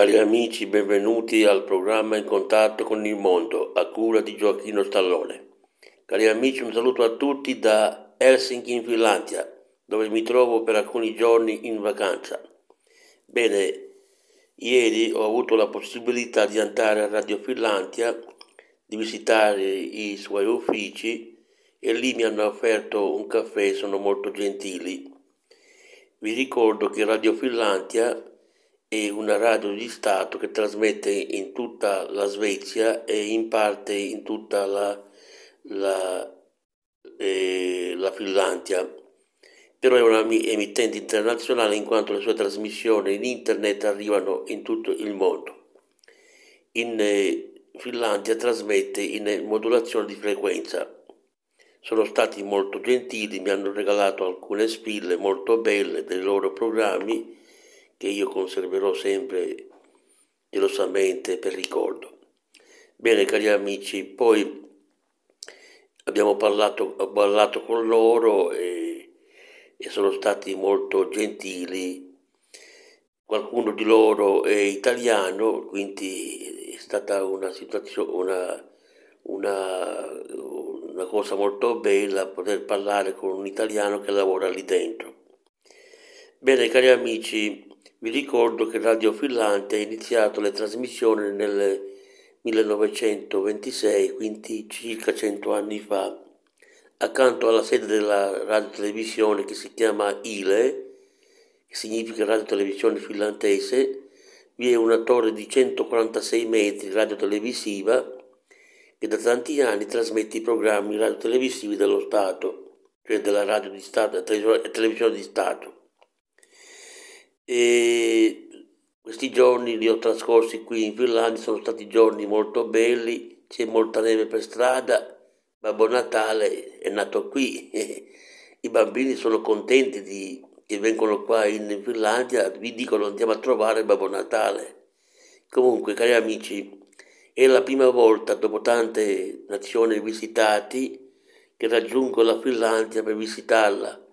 Cari amici, benvenuti al programma In Contatto con il Mondo, a cura di Gioacchino Stallone. Cari amici, un saluto a tutti da Helsinki in Finlandia, dove mi trovo per alcuni giorni in vacanza. Bene, ieri ho avuto la possibilità di andare a Radio Finlandia, di visitare i suoi uffici e lì mi hanno offerto un caffè, sono molto gentili. Vi ricordo che Radio Finlandia è una radio di Stato che trasmette in tutta la Svezia e in parte in tutta la Finlandia. Però è una emittente internazionale in quanto le sue trasmissioni in internet arrivano in tutto il mondo. In Finlandia trasmette in modulazione di frequenza. Sono stati molto gentili, mi hanno regalato alcune spille molto belle dei loro programmi che io conserverò sempre gelosamente per ricordo. Bene, cari amici, poi abbiamo parlato con loro e sono stati molto gentili. Qualcuno di loro è italiano, quindi è stata una situazione, una cosa molto bella poter parlare con un italiano che lavora lì dentro. Bene, cari amici, vi ricordo che Radio Finlandia ha iniziato le trasmissioni nel 1926, quindi circa 100 anni fa, accanto alla sede della radiotelevisione che si chiama Yle, che significa radiotelevisione finlandese. Vi è una torre di 146 metri radiotelevisiva che da tanti anni trasmette i programmi radiotelevisivi dello Stato, cioè della radio di Stato e televisione di Stato. E questi giorni li ho trascorsi qui in Finlandia, sono stati giorni molto belli, c'è molta neve per strada, Babbo Natale è nato qui, i bambini sono contenti che vengono qua in Finlandia, vi dicono andiamo a trovare Babbo Natale. Comunque, cari amici, è la prima volta dopo tante nazioni visitate che raggiungo la Finlandia per visitarla.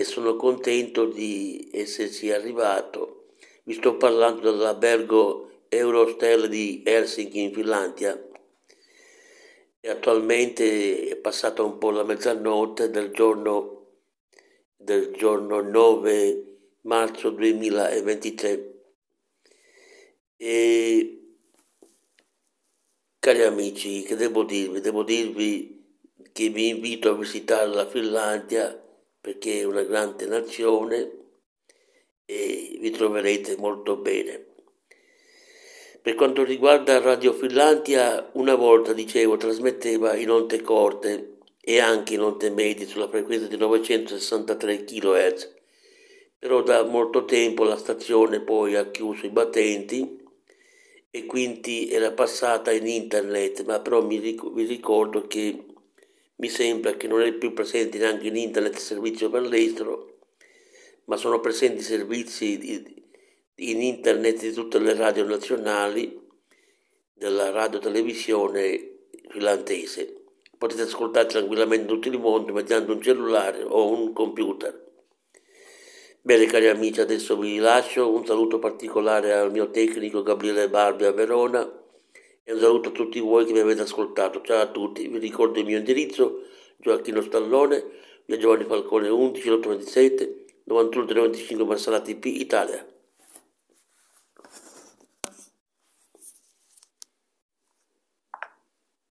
E sono contento di esserci arrivato. Vi sto parlando dall'albergo Eurostel di Helsinki in Finlandia. E attualmente è passata un po' la mezzanotte del giorno 9 marzo 2023. E cari amici, che devo dirvi? Devo dirvi che vi invito a visitare la Finlandia, perché è una grande nazione e vi troverete molto bene. Per quanto riguarda Radio Finlandia, una volta, dicevo, trasmetteva in onde corte e anche in onde medie sulla frequenza di 963 kHz, però da molto tempo la stazione poi ha chiuso i battenti e quindi era passata in internet, ma però vi ricordo che mi sembra che non è più presente neanche in internet il servizio per l'estero, ma sono presenti servizi in internet di tutte le radio nazionali della radiotelevisione finlandese. Potete ascoltare tranquillamente tutto il mondo mediante un cellulare o un computer. Bene, cari amici, adesso vi lascio. Un saluto particolare al mio tecnico Gabriele Barbi a Verona. E un saluto a tutti voi che mi avete ascoltato. Ciao a tutti, vi ricordo il mio indirizzo: Gioacchino Stallone, via Giovanni Falcone 11, 827, 91 95 Marsala, TP, Italia.